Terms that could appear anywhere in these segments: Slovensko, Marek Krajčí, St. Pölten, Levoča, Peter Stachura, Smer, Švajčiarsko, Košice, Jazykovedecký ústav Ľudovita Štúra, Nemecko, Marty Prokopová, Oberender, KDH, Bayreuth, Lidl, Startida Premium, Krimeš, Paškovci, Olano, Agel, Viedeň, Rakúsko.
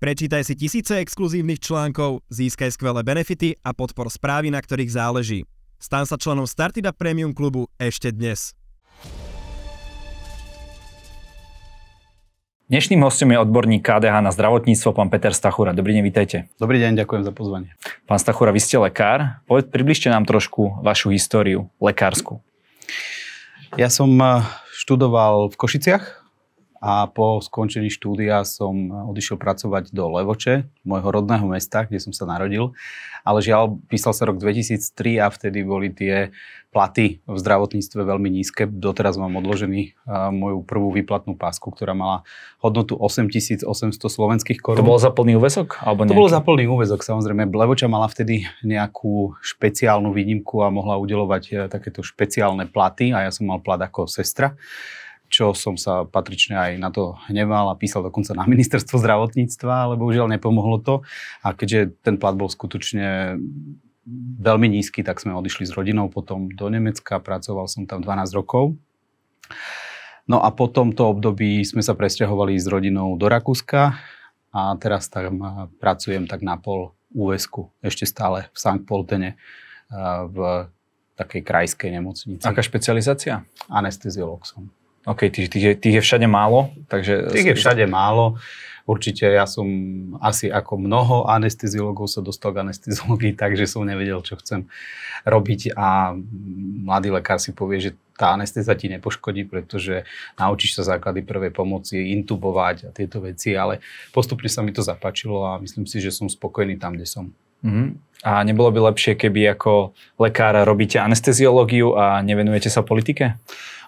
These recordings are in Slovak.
Prečítaj si tisíce exkluzívnych článkov, získaj skvelé benefity a podpor správy, na ktorých záleží. Stan sa členom Startida Premium klubu ešte dnes. Dnešným hostom je odborník KDH na zdravotníctvo, pán Peter Stachura. Dobrý deň, vítajte. Dobrý deň, ďakujem za pozvanie. Pán Stachura, vy ste lekár. Približte nám trošku vašu históriu lekársku. Ja som študoval v Košiciach. A po skončení štúdia som odišiel pracovať do Levoče, môjho rodného mesta, kde som sa narodil. Ale žiaľ, písal sa rok 2003 a vtedy boli tie platy v zdravotníctve veľmi nízke. Doteraz mám odložený moju prvú výplatnú pásku, ktorá mala hodnotu 8800 slovenských korún. To bolo za plný úväzok? Alebo to bolo za plný úväzok, samozrejme. Levoča mala vtedy nejakú špeciálnu výnimku a mohla udeľovať takéto špeciálne platy a ja som mal plat ako sestra. Čo som sa patrične aj na to hneval a písal dokonca na ministerstvo zdravotníctva, ale bohužiaľ nepomohlo to. A keďže ten plat bol skutočne veľmi nízky, tak sme odišli s rodinou potom do Nemecka, pracoval som tam 12 rokov. No a po tomto období sme sa presťahovali s rodinou do Rakúska a teraz tam pracujem tak na pol úväzku, ešte stále v St. Pöltene v takej krajskej nemocnici. Aká špecializácia? Anesteziológ som. OK, tých je všade málo, takže... Tých je všade málo. Určite ja som asi ako mnoho anesteziologov sa dostal k anesteziológii, takže som nevedel, čo chcem robiť a mladý lekár si povie, že tá anestéza ti nepoškodí, pretože naučíš sa základy prvej pomoci, intubovať a tieto veci, ale postupne sa mi to zapáčilo a myslím si, že som spokojný tam, kde som. A nebolo by lepšie, keby ako lekár robíte anesteziológiu a nevenujete sa politike?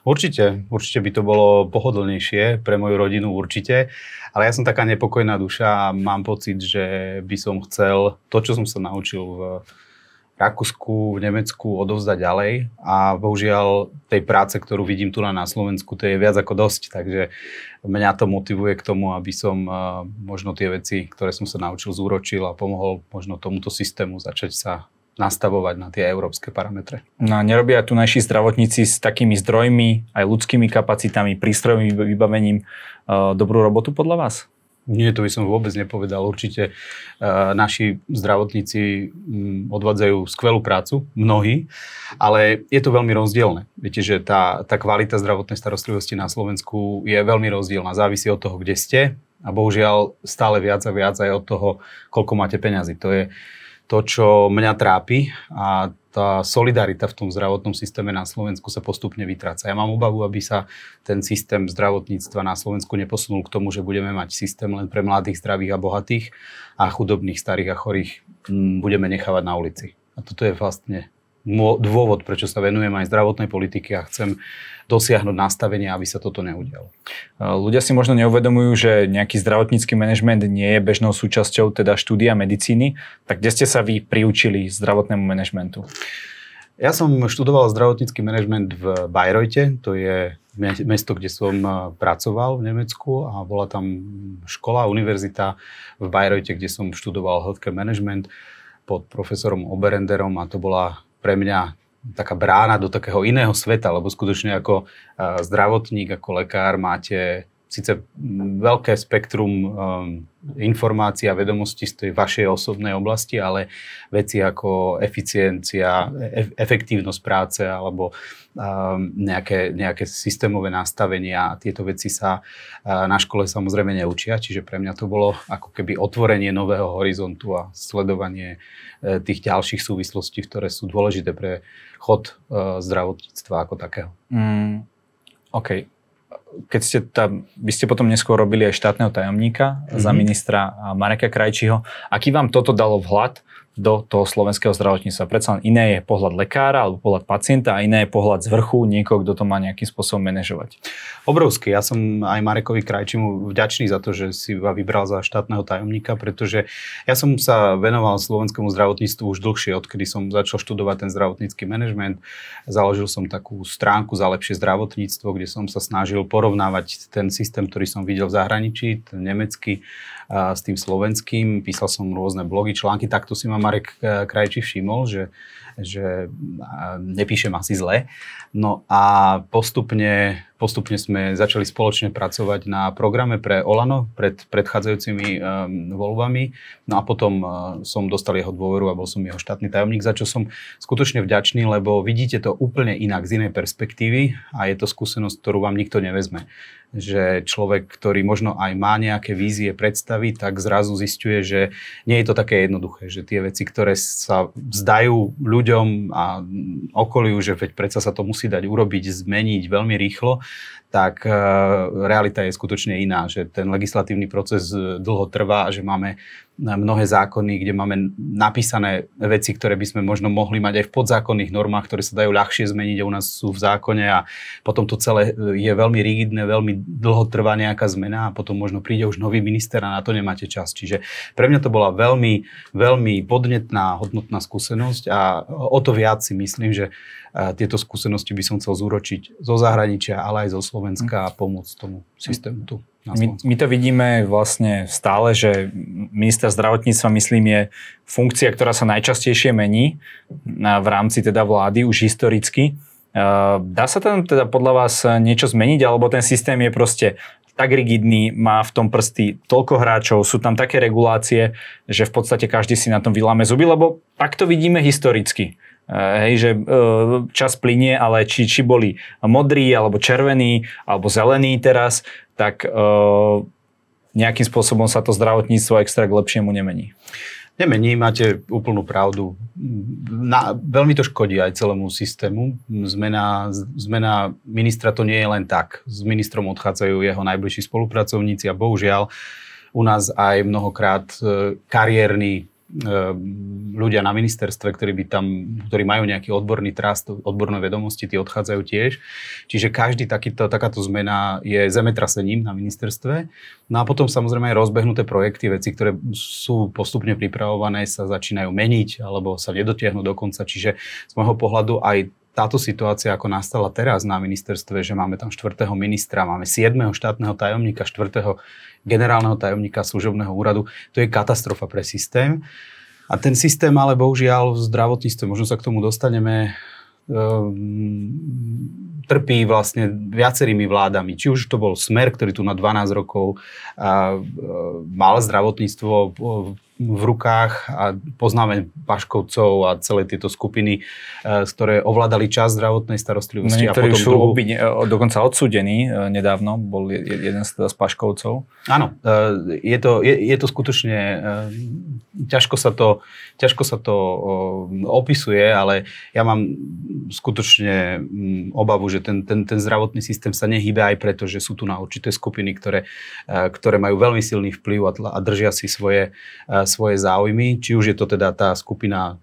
Určite by to bolo pohodlnejšie pre moju rodinu, určite. Ale ja som taká nepokojná duša a mám pocit, že by som chcel to, čo som sa naučil v Rakúsku, v Nemecku, odovzdať ďalej. A bohužiaľ tej práce, ktorú vidím tu na Slovensku, to je viac ako dosť. Takže mňa to motivuje k tomu, aby som možno tie veci, ktoré som sa naučil, zúročil a pomohol možno tomuto systému začať sa nastavovať na tie európske parametre. No a nerobia tu naši zdravotníci s takými zdrojmi, aj ľudskými kapacitami, prístrojovým vybavením dobrú robotu podľa vás? Nie, to by som vôbec nepovedal. Určite naši zdravotníci odvádzajú skvelú prácu, mnohí, ale je to veľmi rozdielne. Viete, že tá kvalita zdravotnej starostlivosti na Slovensku je veľmi rozdielna. Závisí od toho, kde ste a bohužiaľ stále viac aj od toho, koľko máte peňazí. To je to, čo mňa trápi a tá solidarita v tom zdravotnom systéme na Slovensku sa postupne vytráca. Ja mám obavu, aby sa ten systém zdravotníctva na Slovensku neposunul k tomu, že budeme mať systém len pre mladých, zdravých a bohatých a chudobných, starých a chorých budeme nechávať na ulici. A toto je vlastne dôvod, prečo sa venujem aj zdravotnej politike a chcem dosiahnuť nastavenie, aby sa toto neudialo. Ľudia si možno neuvedomujú, že nejaký zdravotnícky manažment nie je bežnou súčasťou teda štúdia medicíny. Tak kde ste sa vy priučili zdravotnému manažmentu? Ja som študoval zdravotnícky manažment v Bayreuthe, to je mesto, kde som pracoval v Nemecku a bola tam škola, univerzita v Bayreuthe, kde som študoval healthcare management pod profesorom Oberenderom a to bola pre mňa taká brána do takého iného sveta, lebo skutočne ako zdravotník, ako lekár máte síce veľké spektrum informácií a vedomostí z tej vašej osobnej oblasti, ale veci ako eficiencia, efektívnosť práce alebo nejaké systémové nastavenia, tieto veci sa na škole samozrejme neučia, čiže pre mňa to bolo ako keby otvorenie nového horizontu a sledovanie tých ďalších súvislostí, ktoré sú dôležité pre chod zdravotníctva ako takého. OK. Keď ste vy ste potom neskôr robili aj štátneho tajomníka za ministra Mareka Krajčího. Aký vám toto dalo vhľad do toho slovenského zdravotníctva? Predsa iné je pohľad lekára alebo pohľad pacienta a iné je pohľad z vrchu, niekoho, kto to má nejakým spôsobom manažovať. Obrovský. Ja som aj Marekovi Krajčímu vďačný za to, že si ma vybral za štátneho tajomníka, pretože ja som sa venoval slovenskému zdravotníctvu už dlhšie, odkedy som začal študovať ten zdravotnícky manažment. Založil som takú stránku za lepšie zdravotníctvo, kde som sa snažil porovnávať ten systém, ktorý som videl v zahraničí, ten nemecký, s tým slovenským. Písal som rôzne blogy, články. Takto si ma Marek Krajčí všimol, že nepíšem asi zle. No a postupne sme začali spoločne pracovať na programe pre Olano pred predchádzajúcimi voľbami. No a potom som dostal jeho dôveru a bol som jeho štátny tajomník, za čo som skutočne vďačný, lebo vidíte to úplne inak, z inej perspektívy a je to skúsenosť, ktorú vám nikto nevezme. Že človek, ktorý možno aj má nejaké vízie, predstavy, tak zrazu zisťuje, že nie je to také jednoduché, že tie veci, ktoré sa vzdajú ľuďom a okoliu, že veď predsa sa to musí dať urobiť, zmeniť veľmi rýchlo, tak realita je skutočne iná, že ten legislatívny proces dlho trvá a že máme mnohé zákony, kde máme napísané veci, ktoré by sme možno mohli mať aj v podzákonných normách, ktoré sa dajú ľahšie zmeniť a u nás sú v zákone a potom to celé je veľmi rigidné, veľmi dlho trvá nejaká zmena a potom možno príde už nový minister a na to nemáte čas. Čiže pre mňa to bola veľmi, veľmi podnetná, hodnotná skúsenosť a o to viac si myslím, že tieto skúsenosti by som chcel zúročiť zo zahraničia, ale aj zo Slovenska a pomôcť tomu systému tu. My to vidíme vlastne stále, že minister zdravotníctva, myslím, je funkcia, ktorá sa najčastejšie mení v rámci teda vlády už historicky. Dá sa tam teda podľa vás niečo zmeniť, alebo ten systém je proste tak rigidný, má v tom prsty toľko hráčov, sú tam také regulácie, že v podstate každý si na tom vyláme zuby, lebo tak to vidíme historicky. Hej, že čas plynie, ale či boli modrí, alebo červení, alebo zelení teraz, tak nejakým spôsobom sa to zdravotníctvo extra k lepšiemu nemení. Nemení, máte úplnú pravdu. Veľmi to škodí aj celému systému. Zmena ministra to nie je len tak. S ministrom odchádzajú jeho najbližší spolupracovníci a bohužiaľ u nás aj mnohokrát kariérni ľudia na ministerstve, ktorí majú nejaký odborný trast, odborné vedomosti, tí odchádzajú tiež. Čiže každý takáto zmena je zemetrasením na ministerstve. No a potom samozrejme aj rozbehnuté projekty, veci, ktoré sú postupne pripravované, sa začínajú meniť alebo sa nedotiahnu do konca. Čiže z môjho pohľadu aj táto situácia, ako nastala teraz na ministerstve, že máme tam 4. ministra, máme 7. štátneho tajomníka, 4. generálneho tajomníka služobného úradu, to je katastrofa pre systém. A ten systém, ale bohužiaľ v zdravotníctve, možno sa k tomu dostaneme, trpí vlastne viacerými vládami. Či už to bol Smer, ktorý tu na 12 rokov mal zdravotníctvo v rukách a poznáme Paškovcov a celé tieto skupiny, ktoré ovládali časť zdravotnej starostlivosti. No, niektorí sú dokonca odsúdení nedávno, bol jeden z Paškovcov. Áno, je to skutočne, ťažko sa to opisuje, ale ja mám skutočne obavu, že ten zdravotný systém sa nehýbe aj preto, že sú tu na určité skupiny, ktoré majú veľmi silný vplyv a držia si svoje záujmy, či už je to teda tá skupina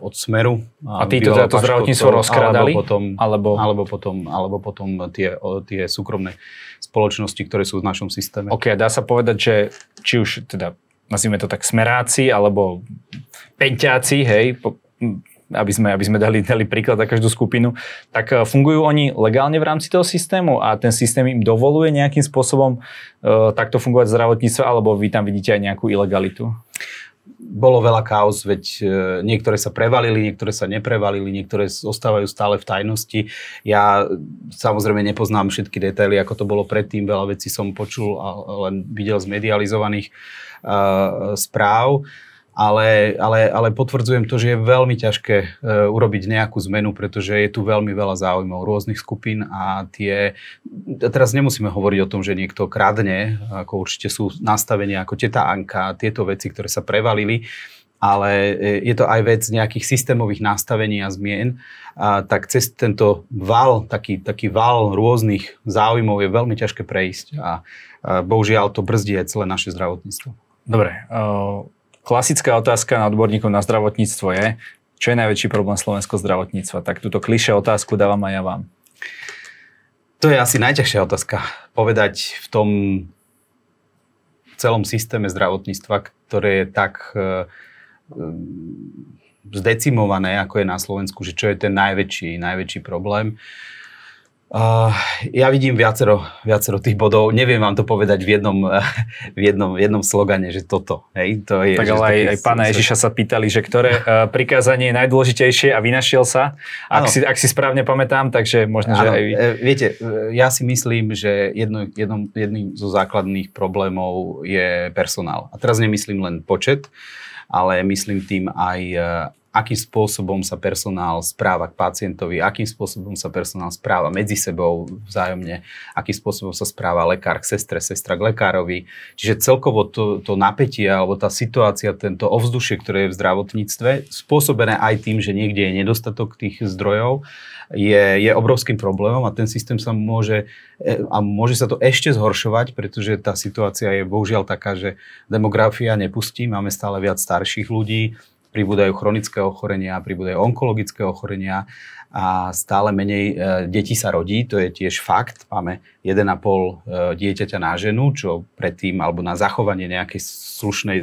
od Smeru. A títo teda to zdravotníctvo rozkrádali? Alebo potom tie súkromné spoločnosti, ktoré sú v našom systéme. OK, dá sa povedať, že či už teda, nazvime to tak smeráci, alebo peťáci, hej, aby sme dali príklad na každú skupinu, tak fungujú oni legálne v rámci toho systému a ten systém im dovoluje nejakým spôsobom takto fungovať zdravotníctvo, alebo vy tam vidíte aj nejakú ilegalitu? Bolo veľa káuz, veď niektoré sa prevalili, niektoré sa neprevalili, niektoré ostávajú stále v tajnosti. Ja samozrejme nepoznám všetky detaily, ako to bolo predtým, veľa vecí som počul a len videl z medializovaných správ. Ale potvrdzujem to, že je veľmi ťažké urobiť nejakú zmenu, pretože je tu veľmi veľa záujmov rôznych skupín a teraz nemusíme hovoriť o tom, že niekto kradne, ako určite sú nastavenia ako teta Anka, tieto veci, ktoré sa prevalili, ale je to aj vec nejakých systémových nastavení a zmien. A tak cez tento val, taký val rôznych záujmov je veľmi ťažké prejsť a bohužiaľ to brzdí aj celé naše zdravotníctvo. Dobre, klasická otázka na odborníkov na zdravotníctvo je, čo je najväčší problém slovenského zdravotníctva? Tak túto klišé otázku dávam aj ja vám. To je asi najťažšia otázka. Povedať v tom celom systéme zdravotníctva, ktoré je tak zdecimované, ako je na Slovensku, že čo je ten najväčší problém. Ja vidím viacero tých bodov. Neviem vám to povedať v jednom slogane, že toto. Hej, to je, tak ale aj pána Ježiša sa pýtali, že ktoré prikázanie je najdôležitejšie a vynašiel sa. Ak si správne pamätám, takže možno, že aj vy. Viete, ja si myslím, že jedným zo základných problémov je personál. A teraz nemyslím len počet, ale myslím tým aj akým spôsobom sa personál správa k pacientovi, akým spôsobom sa personál správa medzi sebou vzájomne, akým spôsobom sa správa lekár k sestre, sestra k lekárovi. Čiže celkovo to napätie alebo tá situácia, tento ovzdušie, ktoré je v zdravotníctve, spôsobené aj tým, že niekde je nedostatok tých zdrojov, je obrovským problémom a ten systém sa môže sa to ešte zhoršovať, pretože tá situácia je bohužiaľ taká, že demografia nepustí, máme stále viac starších ľudí, pribúdajú chronické ochorenia, pribúdajú onkologické ochorenia a stále menej detí sa rodí, to je tiež fakt. Máme 1,5 dieťaťa na ženu, čo predtým, alebo na zachovanie nejakej slušnej,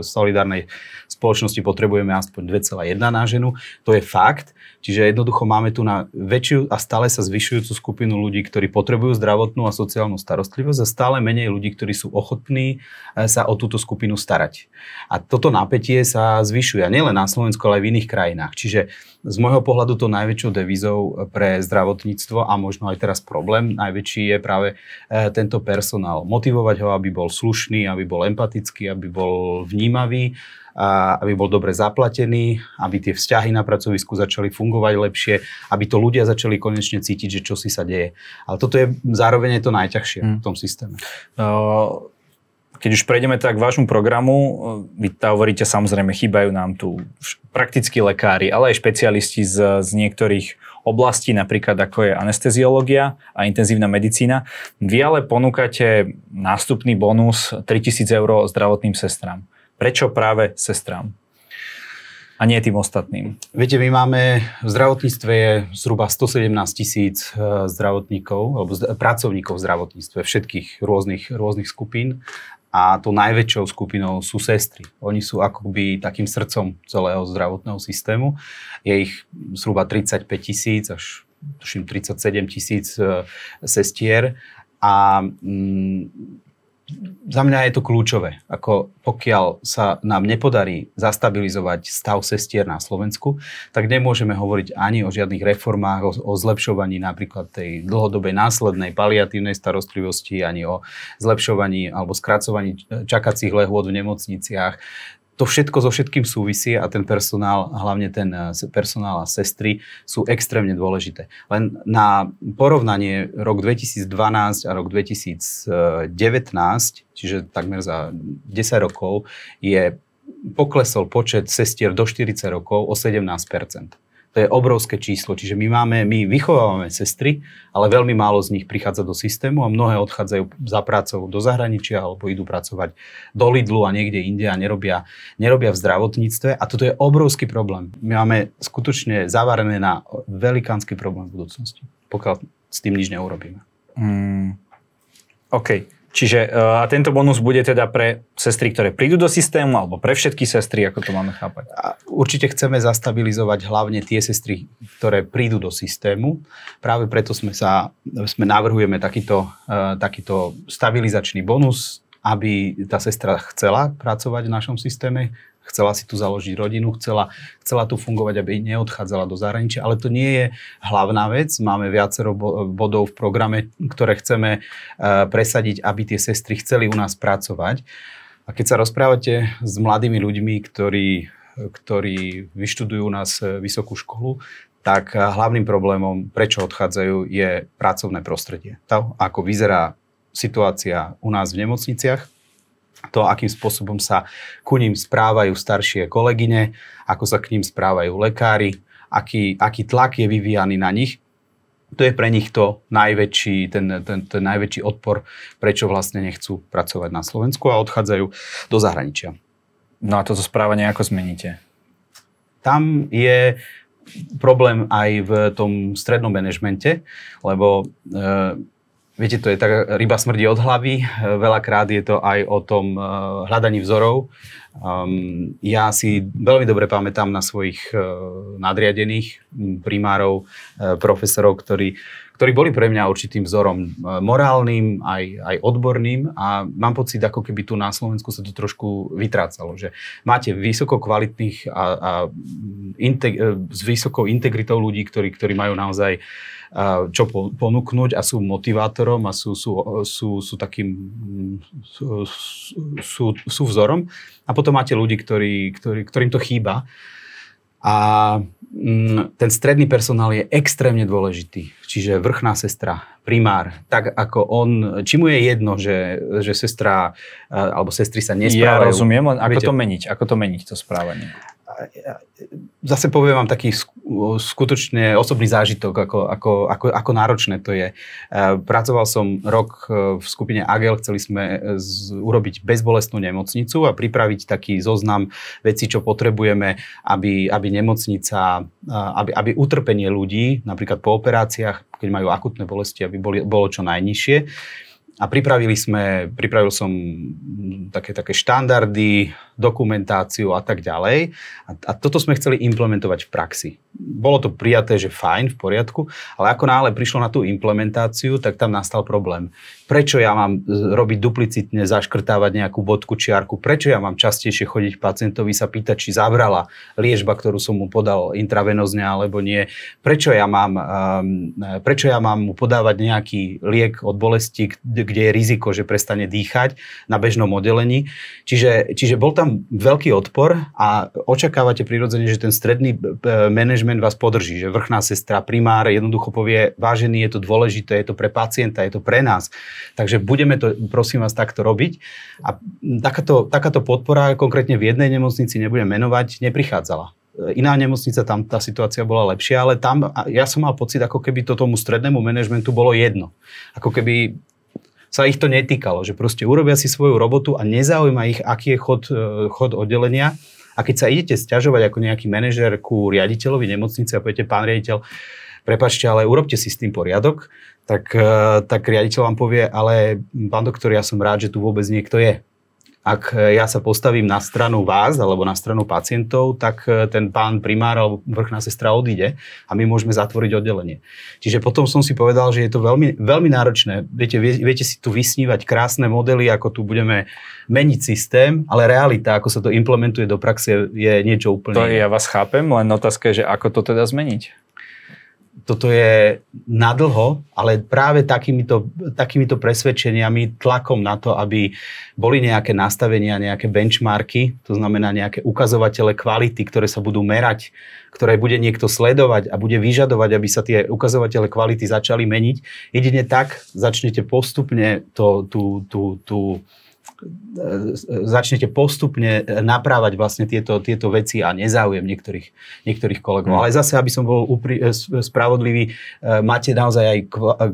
solidárnej spoločnosti potrebujeme aspoň 2,1 na ženu, to je fakt. Čiže jednoducho máme tu na väčšiu a stále sa zvyšujúcu skupinu ľudí, ktorí potrebujú zdravotnú a sociálnu starostlivosť a stále menej ľudí, ktorí sú ochotní sa o túto skupinu starať. A toto napätie sa zvyšuje nielen na Slovensku, ale aj v iných krajinách. Čiže z môjho pohľadu to najväčšou devízou pre zdravotníctvo a možno aj teraz problém najväčší je práve tento personál. Motivovať ho, aby bol slušný, aby bol empatický, aby bol vnímavý, aby bol dobre zaplatený, aby tie vzťahy na pracovisku začali fungovať lepšie, aby to ľudia začali konečne cítiť, že čo si sa deje. Ale toto je zároveň to najťažšie v tom systéme. Keď už prejdeme tak k vášmu programu, vy tá hovoríte, samozrejme, chýbajú nám tu praktickí lekári, ale aj špecialisti z niektorých oblastí, napríklad ako je anesteziológia a intenzívna medicína. Vy ale ponúkate nástupný bonus 3 000 eur zdravotným sestram. Prečo práve sestram? A nie tým ostatným. Viete, my máme, v zdravotníctve je zhruba 117 000 zdravotníkov, alebo pracovníkov v zdravotníctve, všetkých rôznych skupín. A tou najväčšou skupinou sú sestry. Oni sú akoby takým srdcom celého zdravotného systému. Je ich zhruba 35 000 až tuším 37 000 sestier. A za mňa je to kľúčové, ako pokiaľ sa nám nepodarí zastabilizovať stav sestier na Slovensku, tak nemôžeme hovoriť ani o žiadnych reformách, o zlepšovaní napríklad tej dlhodobej následnej paliatívnej starostlivosti, ani o zlepšovaní alebo skracovaní čakacích lehôd v nemocniciach. To všetko so všetkým súvisí a ten personál, hlavne ten personál a sestry sú extrémne dôležité. Len na porovnanie rok 2012 a rok 2019, čiže takmer za 10 rokov, je poklesol počet sestier do 40 rokov o 17%. To je obrovské číslo, čiže my vychovávame sestry, ale veľmi málo z nich prichádza do systému a mnohé odchádzajú za prácou do zahraničia alebo idú pracovať do Lidlu a niekde inde a nerobia v zdravotníctve a toto je obrovský problém. My máme skutočne zavarené na velikánsky problém v budúcnosti, pokiaľ s tým nič neurobíme. OK. Čiže a tento bonus bude teda pre sestry, ktoré prídu do systému, alebo pre všetky sestry, ako to máme chápať? Určite chceme zastabilizovať hlavne tie sestry, ktoré prídu do systému. Práve preto navrhujeme takýto stabilizačný bonus, aby tá sestra chcela pracovať v našom systéme, chcela si tu založiť rodinu, chcela tu fungovať, aby neodchádzala do zahraničia. Ale to nie je hlavná vec. Máme viacero bodov v programe, ktoré chceme presadiť, aby tie sestry chceli u nás pracovať. A keď sa rozprávate s mladými ľuďmi, ktorí vyštudujú u nás vysokú školu, tak hlavným problémom, prečo odchádzajú, je pracovné prostredie. To, ako vyzerá situácia u nás v nemocniciach, to, akým spôsobom sa ku ním správajú staršie kolegyne, ako sa k ním správajú lekári, aký tlak je vyvíjaný na nich. To je pre nich to najväčší, ten najväčší odpor, prečo vlastne nechcú pracovať na Slovensku a odchádzajú do zahraničia. No a toto správanie ako zmeníte? Tam je problém aj v tom strednom manažmente, lebo Viete, to je tak, ryba smrdí od hlavy, veľakrát je to aj o tom hľadaní vzorov. Ja si veľmi dobre pamätám na svojich nadriadených primárov, profesorov, ktorí boli pre mňa určitým vzorom morálnym, aj odborným, a mám pocit, ako keby tu na Slovensku sa to trošku vytrácalo, že máte vysoko kvalitných s vysokou integritou ľudí, ktorí majú naozaj čo ponúknuť a sú motivátorom a sú takým sú vzorom. A potom máte ľudí, ktorým to chýba. A ten stredný personál je extrémne dôležitý. Čiže vrchná sestra, primár, tak ako on, či mu je jedno, že sestra alebo sestry sa nesprávajú. Ja rozumiem, len ako to meniť, to správanie? Zase poviem vám taký skutočne osobný zážitok, ako náročné to je. Pracoval som rok v skupine Agel, chceli sme urobiť bezbolestnú nemocnicu a pripraviť taký zoznam vecí, čo potrebujeme, aby nemocnica, aby utrpenie ľudí, napríklad po operáciách, keď majú akutné bolesti, aby bolo čo najnižšie. A pripravil som také štandardy, dokumentáciu a tak ďalej. A toto sme chceli implementovať v praxi. Bolo to prijaté, že fajn, v poriadku, ale ako náhle prišlo na tú implementáciu, tak tam nastal problém. Prečo ja mám robiť duplicitne, zaškrtávať nejakú bodku, čiarku? Prečo ja mám častejšie chodiť pacientovi sa pýtať, či zabrala liečba, ktorú som mu podal intravenózne alebo nie? Prečo ja mám mu podávať nejaký liek od bolesti, kde je riziko, že prestane dýchať na bežnom oddelení? Čiže bol tam veľký odpor a očakávate prirodzene, že ten stredný manažment vás podrží, že vrchná sestra, primár jednoducho povie: vážený, je to dôležité, je to pre pacienta, je to pre nás, takže budeme to, prosím vás, takto robiť. A takáto podpora konkrétne v jednej nemocnici, nebudem menovať, neprichádzala. Iná nemocnica, tam tá situácia bola lepšia, ale tam ja som mal pocit, ako keby to tomu strednému manažmentu bolo jedno. Ako keby sa ich to netýkalo, že proste urobia si svoju robotu a nezaujíma ich, aký je chod oddelenia. A keď sa idete sťažovať ako nejaký manažer ku riaditeľovi nemocnice a poviete: pán riaditeľ, prepáčte, ale urobte si s tým poriadok, tak riaditeľ vám povie: ale pán doktor, ja som rád, že tu vôbec niekto je. Ak ja sa postavím na stranu vás alebo na stranu pacientov, tak ten pán primár alebo vrchná sestra odíde a my môžeme zatvoriť oddelenie. Čiže potom som si povedal, že je to veľmi, veľmi náročné. Viete si tu vysnívať krásne modely, ako tu budeme meniť systém, ale realita, ako sa to implementuje do praxe, je niečo úplne... To ja vás chápem, len otázka je, že ako to teda zmeniť? Toto je nadlho, ale práve takýmito presvedčeniami, tlakom na to, aby boli nejaké nastavenia, nejaké benchmarky, to znamená nejaké ukazovatele kvality, ktoré sa budú merať, ktoré bude niekto sledovať a bude vyžadovať, aby sa tie ukazovatele kvality začali meniť. Jedine tak začnete postupne naprávať vlastne tieto veci a nezáujem niektorých kolegov. Ale zase, aby som bol spravodlivý, máte naozaj aj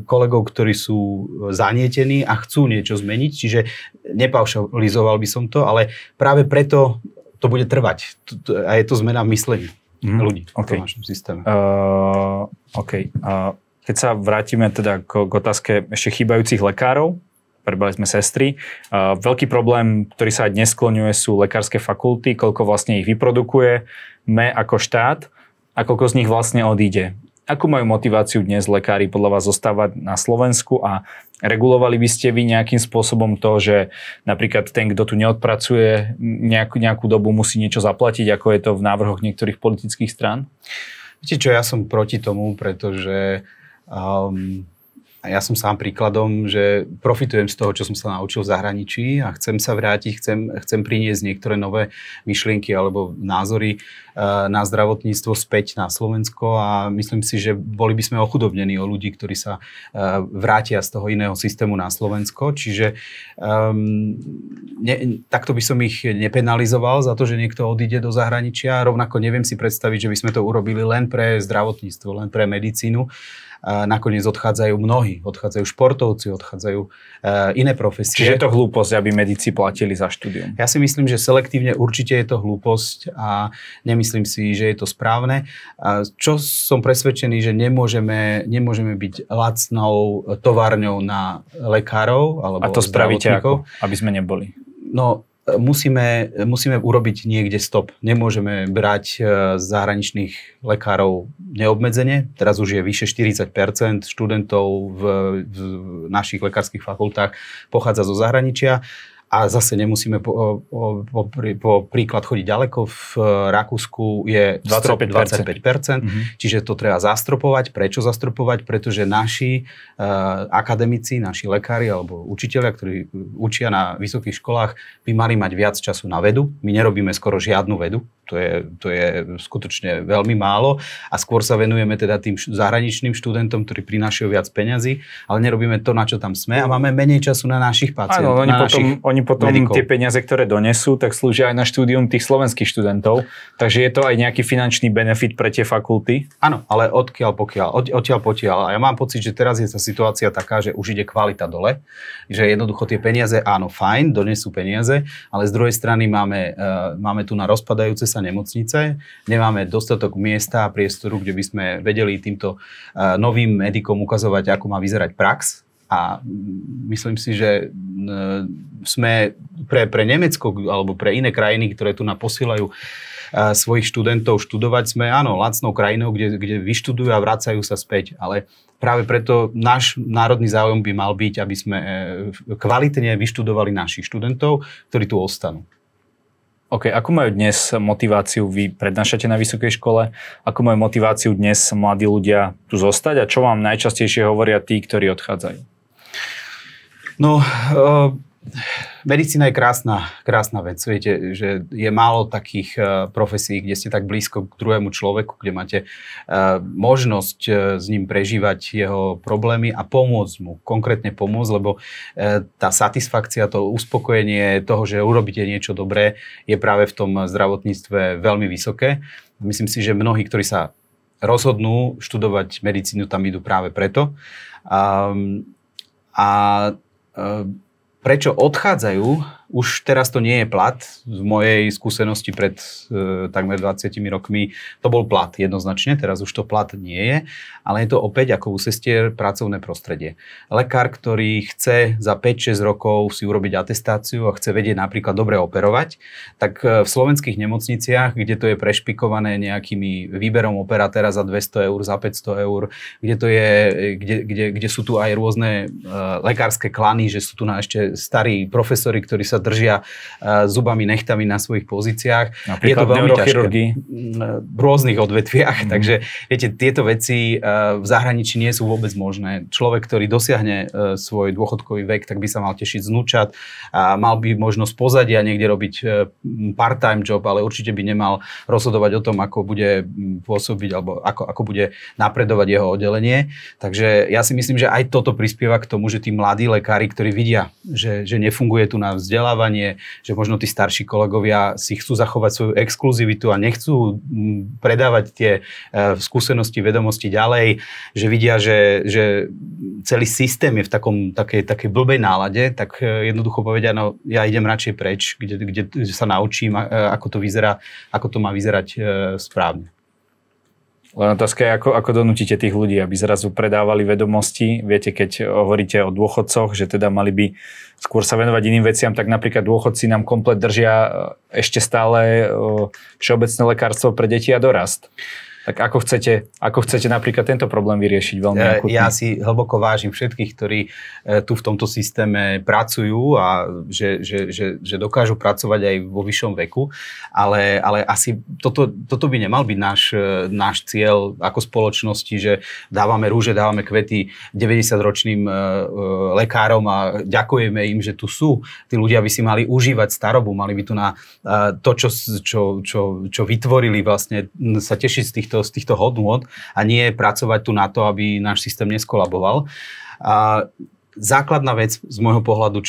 kolegov, ktorí sú zanietení a chcú niečo zmeniť, čiže nepaušalizoval by som to, ale práve preto to bude trvať. A je to zmena myslení ľudí v našom systéme. Keď sa vrátime teda k otázke ešte chýbajúcich lekárov, prebrali sme sestry. Veľký problém, ktorý sa aj dnes skloňuje, sú lekárske fakulty, koľko vlastne ich vyprodukujeme ako štát a koľko z nich vlastne odíde. Akú majú motiváciu dnes lekári podľa vás zostávať na Slovensku a regulovali by ste vy nejakým spôsobom to, že napríklad ten, kto tu neodpracuje nejakú dobu, musí niečo zaplatiť, ako je to v návrhoch niektorých politických strán? Viete čo, ja som proti tomu, pretože... A ja som sám príkladom, že profitujem z toho, čo som sa naučil v zahraničí a chcem sa vrátiť, chcem priniesť niektoré nové myšlienky alebo názory na zdravotníctvo späť na Slovensko a myslím si, že boli by sme ochudobnení o ľudí, ktorí sa vrátia z toho iného systému na Slovensko. Čiže takto by som ich nepenalizoval za to, že niekto odíde do zahraničia. Rovnako neviem si predstaviť, že by sme to urobili len pre zdravotníctvo, len pre medicínu. nakoniec odchádzajú mnohí. Odchádzajú športovci, odchádzajú iné profesie. Čiže je to hlúposť, aby medici platili za štúdium? Ja si myslím, že selektívne určite je to hlúposť a nemyslím si, že je to správne. Čo som presvedčený, že nemôžeme byť lacnou továrňou na lekárov alebo zdravotníkov. A to spravíte ako? Aby sme neboli? No, musíme urobiť niekde stop. Nemôžeme brať zahraničných lekárov neobmedzenie. Teraz už je vyše 40% študentov v našich lekárskych fakultách pochádza zo zahraničia. A zase nemusíme po príklad chodiť ďaleko. V Rakúsku je 25%. Mm-hmm. Čiže to treba zastropovať. Prečo zastropovať? Pretože naši akademici, naši lekári alebo učitelia, ktorí učia na vysokých školách, by mali mať viac času na vedu. My nerobíme skoro žiadnu vedu. To je skutočne veľmi málo a skôr sa venujeme teda tým zahraničným študentom, ktorí prinášajú viac peňazí, ale nerobíme to, na čo tam sme a máme menej času na našich pacientov. Áno, oni potom tie peniaze, ktoré donesú, tak slúžia aj na štúdium tých slovenských študentov, takže je to aj nejaký finančný benefit pre tie fakulty. Áno, ale odtiaľ potiaľ. A ja mám pocit, že teraz je tá situácia taká, že už ide kvalita dole, že jednoducho tie peniaze, áno, fajn, donesú peniaze, ale z druhej strany máme tu na rozpadajúce sa nemocnice, nemáme dostatok miesta a priestoru, kde by sme vedeli týmto novým medikom ukazovať, ako má vyzerať prax. A myslím si, že sme pre Nemecko alebo pre iné krajiny, ktoré tu naposielajú svojich študentov študovať, sme áno, lacnou krajinou, kde vyštudujú a vracajú sa späť. Ale práve preto náš národný záujem by mal byť, aby sme kvalitne vyštudovali našich študentov, ktorí tu ostanú. OK, ako majú dnes motiváciu, vy prednášate na vysokej škole, ako majú motiváciu dnes mladí ľudia tu zostať a čo vám najčastejšie hovoria tí, ktorí odchádzajú? No, medicína je krásna vec. Viete, že je málo takých profesí, kde ste tak blízko k druhému človeku, kde máte možnosť s ním prežívať jeho problémy a konkrétne pomôcť, lebo tá satisfakcia, to uspokojenie toho, že urobíte niečo dobré, je práve v tom zdravotníctve veľmi vysoké. Myslím si, že mnohí, ktorí sa rozhodnú študovať medicínu, tam idú práve preto. Prečo odchádzajú? Už teraz to nie je plat. Z mojej skúsenosti pred takmer 20 rokmi to bol plat jednoznačne, teraz už to plat nie je, ale je to opäť ako u sestier pracovné prostredie. Lekár, ktorý chce za 5-6 rokov si urobiť atestáciu a chce vedieť napríklad dobre operovať, tak v slovenských nemocniciach, kde to je prešpikované nejakými výberom operatéra za 200 eur, za 500 eur, kde sú tu aj rôzne lekárske klany, že sú tu na ešte starí profesori, ktorí sa držia zubami, nechtami na svojich pozíciách. Napríklad je to veľmi ťažké v rôznych odvetviach. Takže viete, tieto veci v zahraničí nie sú vôbec možné. Človek, ktorý dosiahne svoj dôchodkový vek, tak by sa mal tešiť z vnúčat a mal by možnosť pozadia niekde robiť part-time job, ale určite by nemal rozhodovať o tom, ako bude pôsobiť alebo ako bude napredovať jeho oddelenie. Takže ja si myslím, že aj toto prispieva k tomu, že tí mladí lekári, ktorí vidia, že nefunguje tu na vzdelávanie, že možno tí starší kolegovia si chcú zachovať svoju exkluzivitu a nechcú predávať tie skúsenosti, vedomosti ďalej, že vidia, že celý systém je v takej blbej nálade, tak jednoducho povedia, no ja idem radšej preč, kde sa naučím, ako to vyzerá, ako to má vyzerať správne. Len otázka je, ako donútite tých ľudí, aby zrazu predávali vedomosti. Viete, keď hovoríte o dôchodcoch, že teda mali by skôr sa venovať iným veciam, tak napríklad dôchodci nám komplet držia ešte stále všeobecné lekárstvo pre deti a dorast. Tak ako chcete napríklad tento problém vyriešiť veľmi akutne? Ja si hlboko vážim všetkých, ktorí tu v tomto systéme pracujú a že dokážu pracovať aj vo vyššom veku, ale asi toto by nemal byť náš cieľ ako spoločnosti, že dávame rúže, dávame kvety 90-ročným lekárom a ďakujeme im, že tu sú. Tí ľudia by si mali užívať starobu, mali by tu na to, čo vytvorili, vlastne sa tešiť z týchto hodnôt a nie pracovať tu na to, aby náš systém neskolaboval. A základná vec z môjho pohľadu,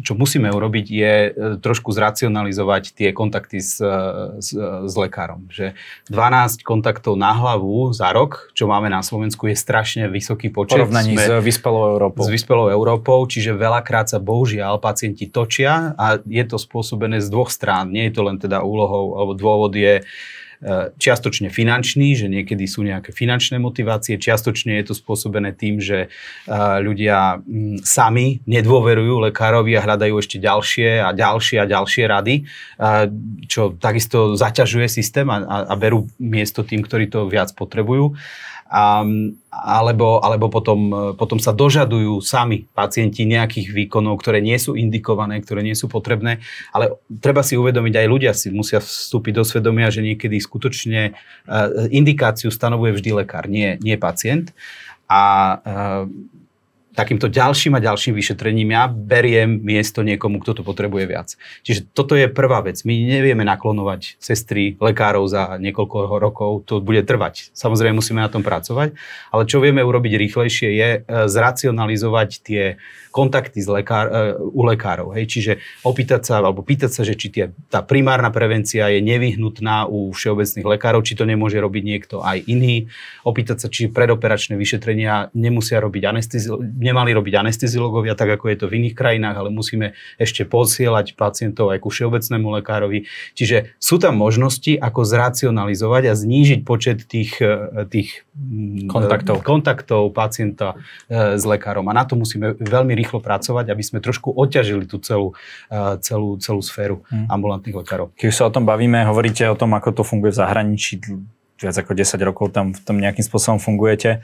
čo musíme urobiť, je trošku zracionalizovať tie kontakty s lekárom. Že 12 kontaktov na hlavu za rok, čo máme na Slovensku, je strašne vysoký počet. Porovnaní s vyspelou Európou. S vyspelou Európou, čiže veľakrát sa bohužiaľ pacienti točia a je to spôsobené z dvoch strán. Nie je to len teda úlohou, alebo dôvod je čiastočne finančný, že niekedy sú nejaké finančné motivácie, čiastočne je to spôsobené tým, že ľudia sami nedôverujú lekárovi a hľadajú ešte ďalšie a ďalšie a ďalšie rady, čo takisto zaťažuje systém a berú miesto tým, ktorí to viac potrebujú. Alebo potom sa dožadujú sami pacienti nejakých výkonov, ktoré nie sú indikované, ktoré nie sú potrebné, ale treba si uvedomiť, aj ľudia si musia vstúpiť do svedomia, že niekedy skutočne indikáciu stanovuje vždy lekár, nie pacient. A takýmto ďalším a ďalším vyšetrením ja beriem miesto niekomu, kto to potrebuje viac. Čiže toto je prvá vec. My nevieme naklonovať sestry, lekárov za niekoľko rokov. To bude trvať. Samozrejme musíme na tom pracovať. Ale čo vieme urobiť rýchlejšie je zracionalizovať tie kontakty u lekárov. Hej? Čiže pýtať sa, že či tá primárna prevencia je nevyhnutná u všeobecných lekárov, či to nemôže robiť niekto aj iný. Opýtať sa, či predoperačné vyšetrenia nemusia robiť nemali robiť anesteziológovia, tak ako je to v iných krajinách, ale musíme ešte posielať pacientov aj ku všeobecnému lekárovi. Čiže sú tam možnosti, ako zracionalizovať a znížiť počet tých kontaktov pacienta s lekárom. A na to musíme veľmi rýchlo pracovať, aby sme trošku odťažili tú celú sféru ambulantných lekárov. Keď sa o tom bavíme, hovoríte o tom, ako to funguje v zahraničí, viac ako 10 rokov tam v tom nejakým spôsobom fungujete.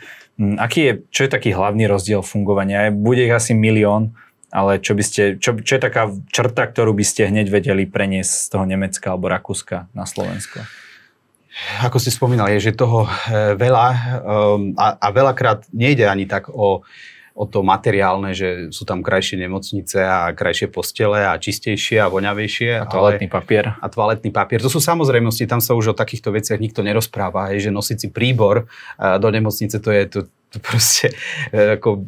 Čo je taký hlavný rozdiel fungovania? Bude ich asi milión, ale čo je taká črta, ktorú by ste hneď vedeli preniesť z toho Nemecka alebo Rakúska na Slovensko? Ako ste spomínali, je toho veľa a veľakrát nejde ani tak o to materiálne, že sú tam krajšie nemocnice a krajšie postele a čistejšie a voňavejšie. A toaletný papier. A toaletný papier. To sú samozrejmosti, tam sa už o takýchto veciach nikto nerozpráva. Hej, že nosiť si príbor do nemocnice, to proste, ako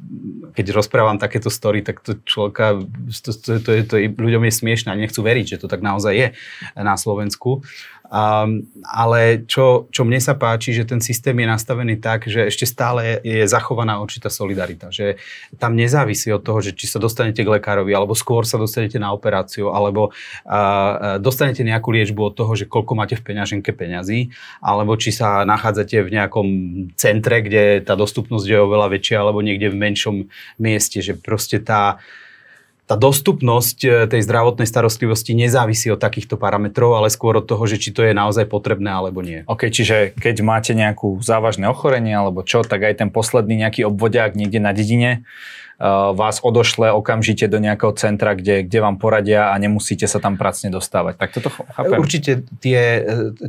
keď rozprávam takéto story, tak to človeka, to ľuďom je smiešné a nechcú veriť, že to tak naozaj je na Slovensku. Ale čo mne sa páči, že ten systém je nastavený tak, že ešte stále je zachovaná určitá solidarita, že tam nezávisí od toho, že či sa dostanete k lekárovi, alebo skôr sa dostanete na operáciu, alebo dostanete nejakú liečbu od toho, že koľko máte v peňaženke peňazí, alebo či sa nachádzate v nejakom centre, kde tá dostupnosť je oveľa väčšia, alebo niekde v menšom mieste, že proste tá dostupnosť tej zdravotnej starostlivosti nezávisí od takýchto parametrov, ale skôr od toho, že či to je naozaj potrebné alebo nie. OK, čiže keď máte nejakú závažné ochorenie alebo čo, tak aj ten posledný nejaký obvodiak niekde na dedine vás odošle okamžite do nejakého centra, kde vám poradia a nemusíte sa tam pracne dostávať. Tak toto chápem. Určite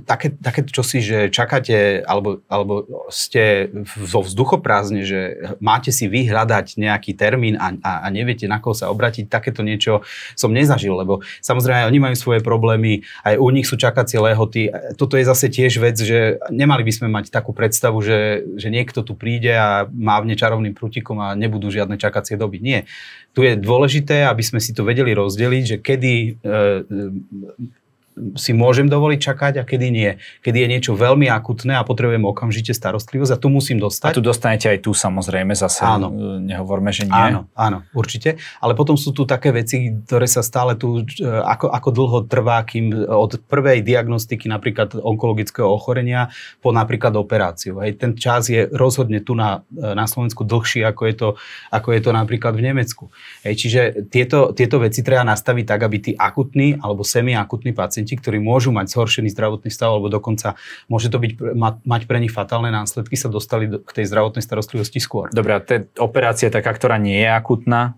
také čosi, že čakáte alebo ste vo vzduchoprázdne, že máte si vyhľadať nejaký termín a neviete, na koho sa obrátiť. Takéto niečo som nezažil, lebo samozrejme oni majú svoje problémy, aj u nich sú čakacie lehoty. Toto je zase tiež vec, že nemali by sme mať takú predstavu, že niekto tu príde a mávne čarovným prútikom a nebudú žiadne čakacie doby. Nie. Tu je dôležité, aby sme si to vedeli rozdeliť, že kedy si môžem dovoliť čakať a kedy nie. Kedy je niečo veľmi akutné a potrebujem okamžite starostlivosť a tu musím dostať. A tu dostanete aj tu samozrejme zase. Áno. Nehovorme, že nie. Áno, určite. Ale potom sú tu také veci, ktoré sa stále tu, ako dlho trvá, kým od prvej diagnostiky napríklad onkologického ochorenia po napríklad operáciu. Hej, ten čas je rozhodne tu na Slovensku dlhší, ako je to napríklad v Nemecku. Hej, čiže tieto veci treba nastaviť tak, aby tí akutní alebo semiakutní pacienti, ktorí môžu mať zhoršený zdravotný stav alebo dokonca môže to mať pre nich fatálne následky, sa dostali k tej zdravotnej starostlivosti skôr. Dobre, operácia je taká, ktorá nie je akutná.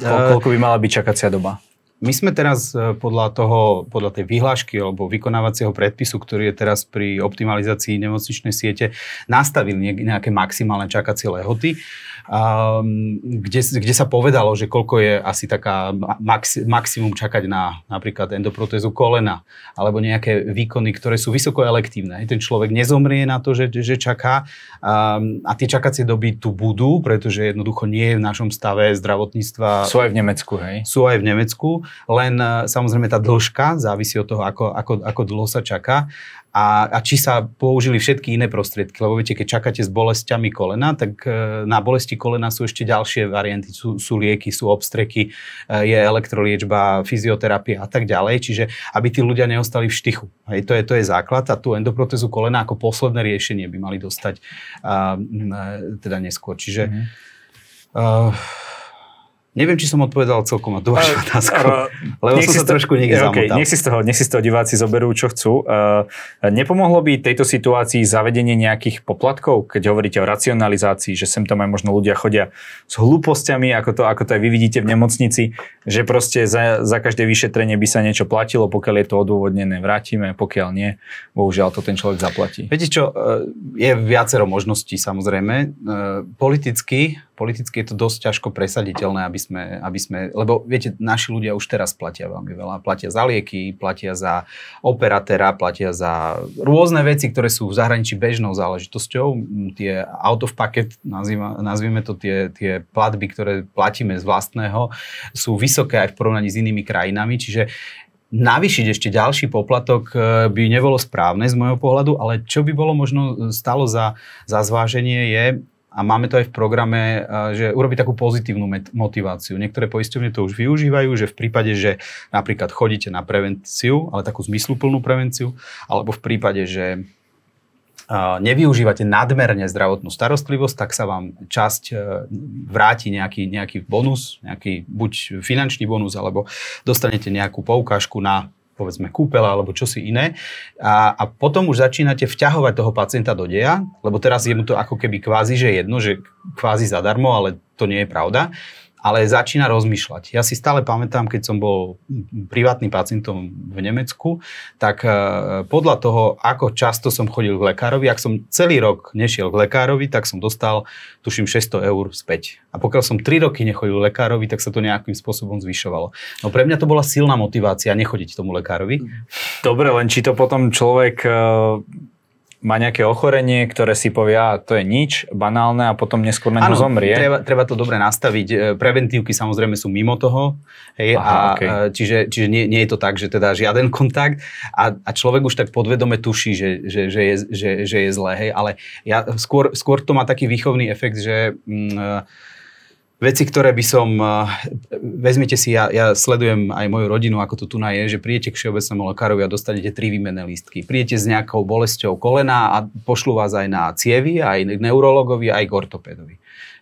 Koľko by mala byť čakacia doba? My sme teraz podľa tej vyhlášky alebo vykonávacieho predpisu, ktorý je teraz pri optimalizácii nemocničnej siete, nastavili nejaké maximálne čakacie lehoty, kde sa povedalo, že koľko je asi taká maximum čakať na napríklad endoprotézu kolena alebo nejaké výkony, ktoré sú vysoko elektívne. Ten človek nezomrie na to, že čaká, a tie čakacie doby tu budú, pretože jednoducho nie je v našom stave zdravotníctva. Sú aj v Nemecku, hej? Sú aj v Nemecku. Len samozrejme tá dĺžka závisí od toho, ako dlho sa čaká a či sa použili všetky iné prostriedky. Lebo viete, keď čakáte s bolestiami kolena, tak na bolesti kolena sú ešte ďalšie varianty. Sú lieky, sú obstreky, je elektroliečba, fyzioterapia a tak ďalej. Čiže aby tí ľudia neostali v štychu. Hej, to je základ a tú endoprotézu kolena ako posledné riešenie by mali dostať teda neskôr. Čiže... neviem, či som odpovedal celkom na tú vašu otázku, lebo som sa trošku niekde zamotal. Nech si z toho diváci zoberú, čo chcú. Nepomohlo by tejto situácii zavedenie nejakých poplatkov, keď hovoríte o racionalizácii, že sem tam aj možno ľudia chodia s hlúpostiami, ako to aj vy vidíte v nemocnici, že proste za každé vyšetrenie by sa niečo platilo, pokiaľ je to odôvodnené, vrátime, pokiaľ nie, bohužiaľ to ten človek zaplatí. Viete čo, je viacero možností samozrejme. Politicky je to dosť ťažko presaditeľné, aby sme, lebo viete, naši ľudia už teraz platia veľmi veľa. Platia za lieky, platia za operatéra, platia za rôzne veci, ktoré sú v zahraničí bežnou záležitosťou. Tie out of pocket, nazvime to tie platby, ktoré platíme z vlastného, sú vysoké aj v porovnaní s inými krajinami, čiže navýšiť ešte ďalší poplatok by nebolo správne z môjho pohľadu, ale čo by bolo možno stalo za zváženie je, a máme to aj v programe, že urobiť takú pozitívnu motiváciu. Niektoré poisťovne to už využívajú, že v prípade, že napríklad chodíte na prevenciu, ale takú zmysluplnú prevenciu, alebo v prípade, že nevyužívate nadmerne zdravotnú starostlivosť, tak sa vám časť vráti nejaký bonus, nejaký buď finančný bonus, alebo dostanete nejakú poukážku na povedzme kúpeľa alebo čosi iné. A potom už začínate vťahovať toho pacienta do deja, lebo teraz je mu to ako keby kvázi, že jedno, že kvázi zadarmo, ale to nie je pravda. Ale začína rozmýšľať. Ja si stále pamätám, keď som bol privátnym pacientom v Nemecku, tak podľa toho, ako často som chodil k lekárovi, ak som celý rok nešiel k lekárovi, tak som dostal, tuším, 600 € späť. A pokiaľ som 3 roky nechodil k lekárovi, tak sa to nejakým spôsobom zvyšovalo. No pre mňa to bola silná motivácia nechodiť tomu lekárovi. Dobre, len či to potom človek... má nejaké ochorenie, ktoré si povie, to je nič, banálne a potom neskôr na ňu zomrie. Treba to dobre nastaviť. Preventívky samozrejme sú mimo toho. Hej, okay. Čiže nie je to tak, že teda žiaden kontakt a človek už tak podvedome tuší, že je zlé. Hej. Ale ja, skôr to má taký výchovný efekt, že... veci, ktoré by som... Vezmite si, ja sledujem aj moju rodinu, ako to tu na je, že prídete k všeobecnému lekárovi a dostanete 3 výmenné lístky. Prídete s nejakou bolesťou kolena a pošlu vás aj na cievy, aj k neurologovi, aj k ortopédovi.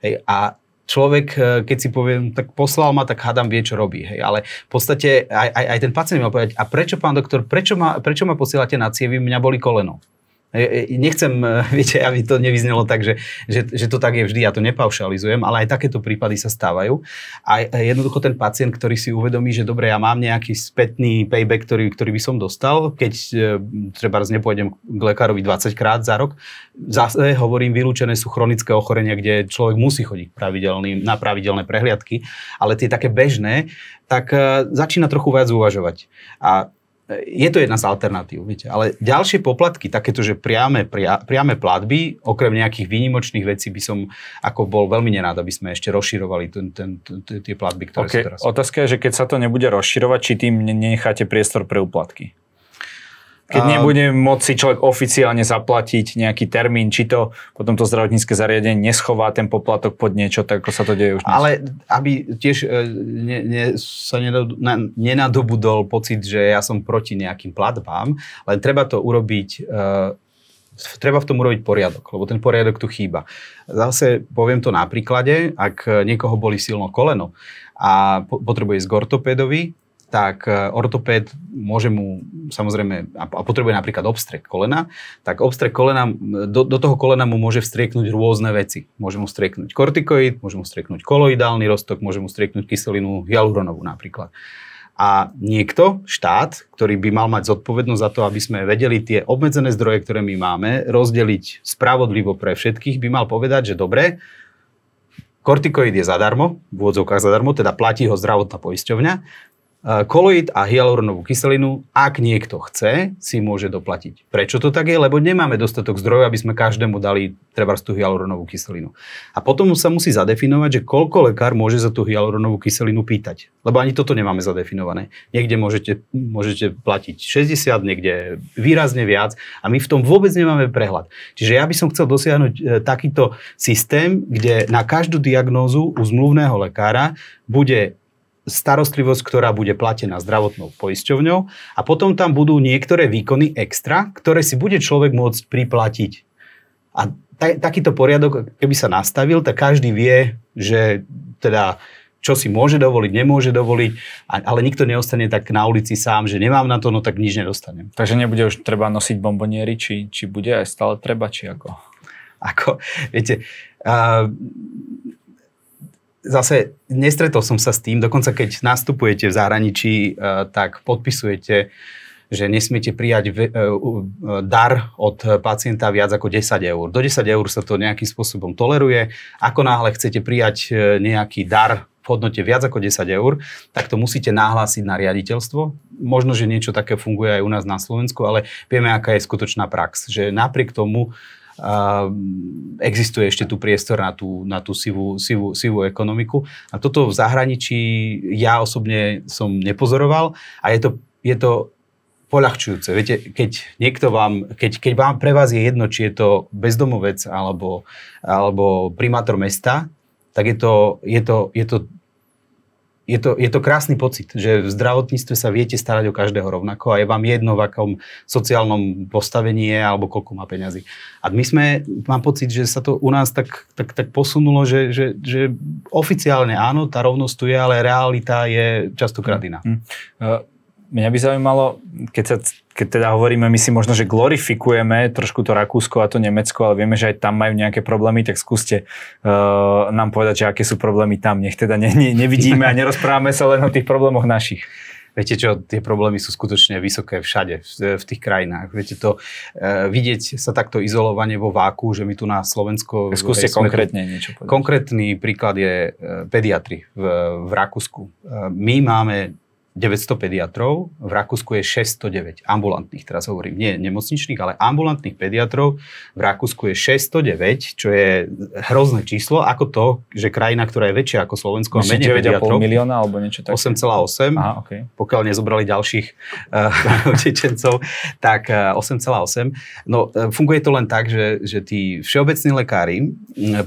Hej, a človek, keď si poviem, tak poslal ma, tak hádam vie, čo robí. Hej. Ale v podstate aj ten pacient mal povedať, a prečo, pán doktor, prečo ma posielate na cievy, mňa boli koleno. Nechcem, viete, aby to nevyznelo tak, že to tak je vždy, ja to nepaušalizujem, ale aj takéto prípady sa stávajú. A jednoducho ten pacient, ktorý si uvedomí, že dobre, ja mám nejaký spätný payback, ktorý by som dostal, keď treba nepôjdem k lekárovi 20 krát za rok, zase hovorím, vylúčené sú chronické ochorenia, kde človek musí chodiť na pravidelné prehliadky, ale tie také bežné, tak začína trochu viac uvažovať. A je to jedna z alternatív, viete, ale ďalšie poplatky, takéto, že priame platby, okrem nejakých výnimočných vecí by som ako bol veľmi nerád, aby sme ešte rozširovali tie platby, ktoré sú teraz. Otázka je, že keď sa to nebude rozširovať, či tým necháte priestor pre úplatky? Keď nebude môcť si človek oficiálne zaplatiť nejaký termín, či to potom to zdravotnícke zariadenie neschová ten poplatok pod niečo, tak ako sa to deje už. Ale aby tiež sa nenadobudol pocit, že ja som proti nejakým platbám, len treba to urobiť... Treba v tom urobiť poriadok, lebo ten poriadok tu chýba. Zase poviem to na príklade, ak niekoho boli silno koleno a potrebuje ísť k ortopédovi, tak ortopéd môže mu samozrejme, a potrebuje napríklad obstrek kolena, tak obstrek kolena, do toho kolena mu môže vstrieknúť rôzne veci. Môže mu vstrieknúť kortikoid, môže mu vstrieknúť koloidálny roztok, môže mu vstrieknúť kyselinu hyaluronovú napríklad. A niekto, štát, ktorý by mal mať zodpovednosť za to, aby sme vedeli tie obmedzené zdroje, ktoré my máme, rozdeliť spravodlivo pre všetkých, by mal povedať, že dobre, kortikoid je zadarmo, v úvodzovkách zadarmo, teda platí ho zdravotná poisťovňa. Koloid a hyaluronovú kyselinu, ak niekto chce, si môže doplatiť. Prečo to tak je? Lebo nemáme dostatok zdrojov, aby sme každému dali trebárs tú hyaluronovú kyselinu. A potom sa musí zadefinovať, že koľko lekár môže za tú hyaluronovú kyselinu pýtať. Lebo ani toto nemáme zadefinované. Niekde môžete platiť 60, niekde výrazne viac a my v tom vôbec nemáme prehľad. Čiže ja by som chcel dosiahnuť takýto systém, kde na každú diagnózu u zmluvného lekára bude starostlivosť, ktorá bude platená zdravotnou poisťovňou a potom tam budú niektoré výkony extra, ktoré si bude človek môcť priplatiť. A takýto poriadok, keby sa nastavil, tak každý vie, že teda čo si môže dovoliť, nemôže dovoliť, ale nikto neostane tak na ulici sám, že nemám na to, no tak nič nedostanem. Takže nebude už treba nosiť bomboniery, či bude aj stále treba, či ako? Viete, zase nestretol som sa s tým, dokonca keď nastupujete v zahraničí, tak podpisujete, že nesmiete prijať dar od pacienta viac ako 10 eur. Do 10 eur sa to nejakým spôsobom toleruje. Ako náhle chcete prijať nejaký dar v hodnote viac ako 10 eur, tak to musíte nahlásiť na riaditeľstvo. Možno, že niečo také funguje aj u nás na Slovensku, ale vieme, aká je skutočná prax. Že napriek tomu existuje ešte tu priestor na tú sivú ekonomiku. A toto v zahraničí ja osobne som nepozoroval a je to poľahčujúce. Viete, keď pre vás je jedno, či je to bezdomovec alebo primátor mesta, tak je to krásny pocit, že v zdravotníctve sa viete starať o každého rovnako a je vám jedno, v akom sociálnom postavení je alebo koľko má peňazí. A my sme, mám pocit, že sa to u nás tak posunulo, že oficiálne áno, tá rovnosť tu je, ale realita je častokrát iná. Mňa by zaujímalo, keď teda hovoríme, my si možno, že glorifikujeme trošku to Rakúsko a to Nemecko, ale vieme, že aj tam majú nejaké problémy, tak skúste nám povedať, že aké sú problémy tam. Nech teda nevidíme a nerozprávame sa len o tých problémoch našich. Viete čo, tie problémy sú skutočne vysoké všade, v tých krajinách. Viete to, vidieť sa takto izolovanie vo váku, že my tu na Slovensko... Skúste konkrétne niečo povedať. Konkrétny príklad je pediatri v Rakúsku. My máme 900 pediatrov, v Rakúsku je 609 ambulantných, teraz hovorím, nie nemocničných, ale ambulantných pediatrov v Rakúsku je 609, čo je hrozné číslo, ako to, že krajina, ktorá je väčšia ako Slovensko, myslím, a menej pediatrov, 9,5 milióna alebo niečo také. 8,8, okay. Pokiaľ nezobrali ďalších utečencov, tak 8,8. No funguje to len tak, že tí všeobecní lekári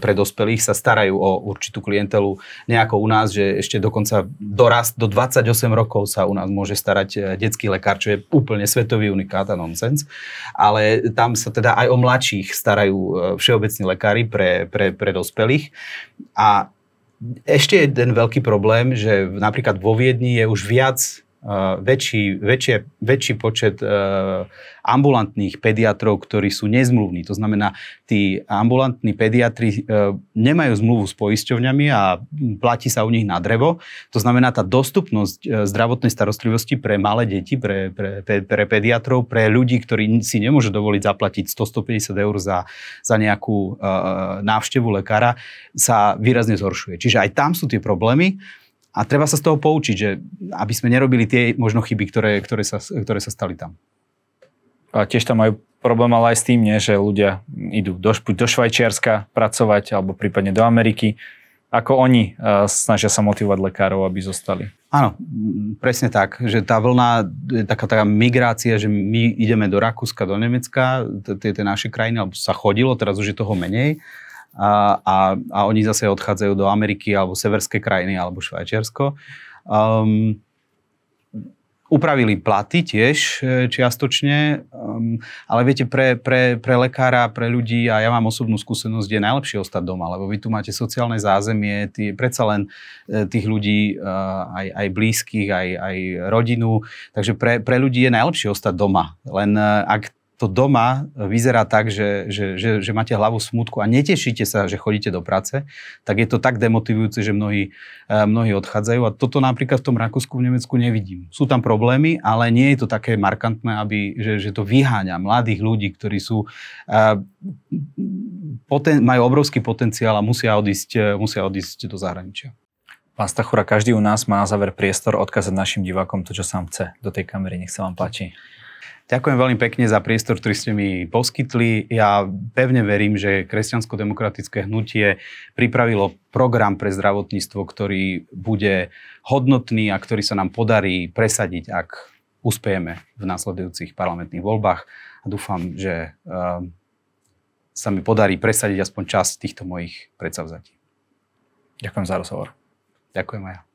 pre dospelých sa starajú o určitú klientelu, nejako u nás, že ešte dokonca dorast do 28 rokov sa u nás môže starať detský lekár, čo je úplne svetový unikát a nonsens. Ale tam sa teda aj o mladších starajú všeobecní lekári pre dospelých. A ešte jeden veľký problém, že napríklad vo Viedni je už väčší počet ambulantných pediatrov, ktorí sú nezmluvní. To znamená, tí ambulantní pediatri nemajú zmluvu s poisťovňami a platí sa u nich na drevo. To znamená, tá dostupnosť zdravotnej starostlivosti pre malé deti, pre pediatrov, pre ľudí, ktorí si nemôžu dovoliť zaplatiť 100-150 eur za nejakú návštevu lekára, sa výrazne zhoršuje. Čiže aj tam sú tie problémy. A treba sa z toho poučiť, že aby sme nerobili tie možno chyby, ktoré sa stali tam. A tiež tam majú problém ale aj s tým, nie? Že ľudia idú do Švajčiarska pracovať alebo prípadne do Ameriky. Ako oni snažia sa motivovať lekárov, aby zostali? Áno, presne tak. Že tá vlna, taká migrácia, že my ideme do Rakúska, do Nemecka, tie naše krajiny, alebo sa chodilo, teraz už je toho menej. A oni zase odchádzajú do Ameriky alebo severské krajiny alebo Švajčiarsko. Upravili platy tiež čiastočne, ale viete, pre lekára, pre ľudí, a ja mám osobnú skúsenosť, je najlepšie ostať doma, lebo vy tu máte sociálne zázemie, predsa len tých ľudí, aj blízkych, aj rodinu, takže pre ľudí je najlepšie ostať doma. Len ak to doma vyzerá tak, že máte hlavu smútku a netešíte sa, že chodíte do práce, tak je to tak demotivujúce, že mnohí odchádzajú. A toto napríklad v tom Rakúsku, v Nemecku nevidím. Sú tam problémy, ale nie je to také markantné, že to vyháňa mladých ľudí, ktorí sú, majú obrovský potenciál a musia odísť do zahraničia. Pán Stachura, každý u nás má na záver priestor odkázať našim divákom to, čo sám chce do tej kamery. Nech sa vám páči. Ďakujem veľmi pekne za priestor, ktorý ste mi poskytli. Ja pevne verím, že kresťansko-demokratické hnutie pripravilo program pre zdravotníctvo, ktorý bude hodnotný a ktorý sa nám podarí presadiť, ak uspejeme v nasledujúcich parlamentných voľbách. A dúfam, že sa mi podarí presadiť aspoň časť týchto mojich predsavzatí. Ďakujem za rozhovor. Ďakujem aj ja.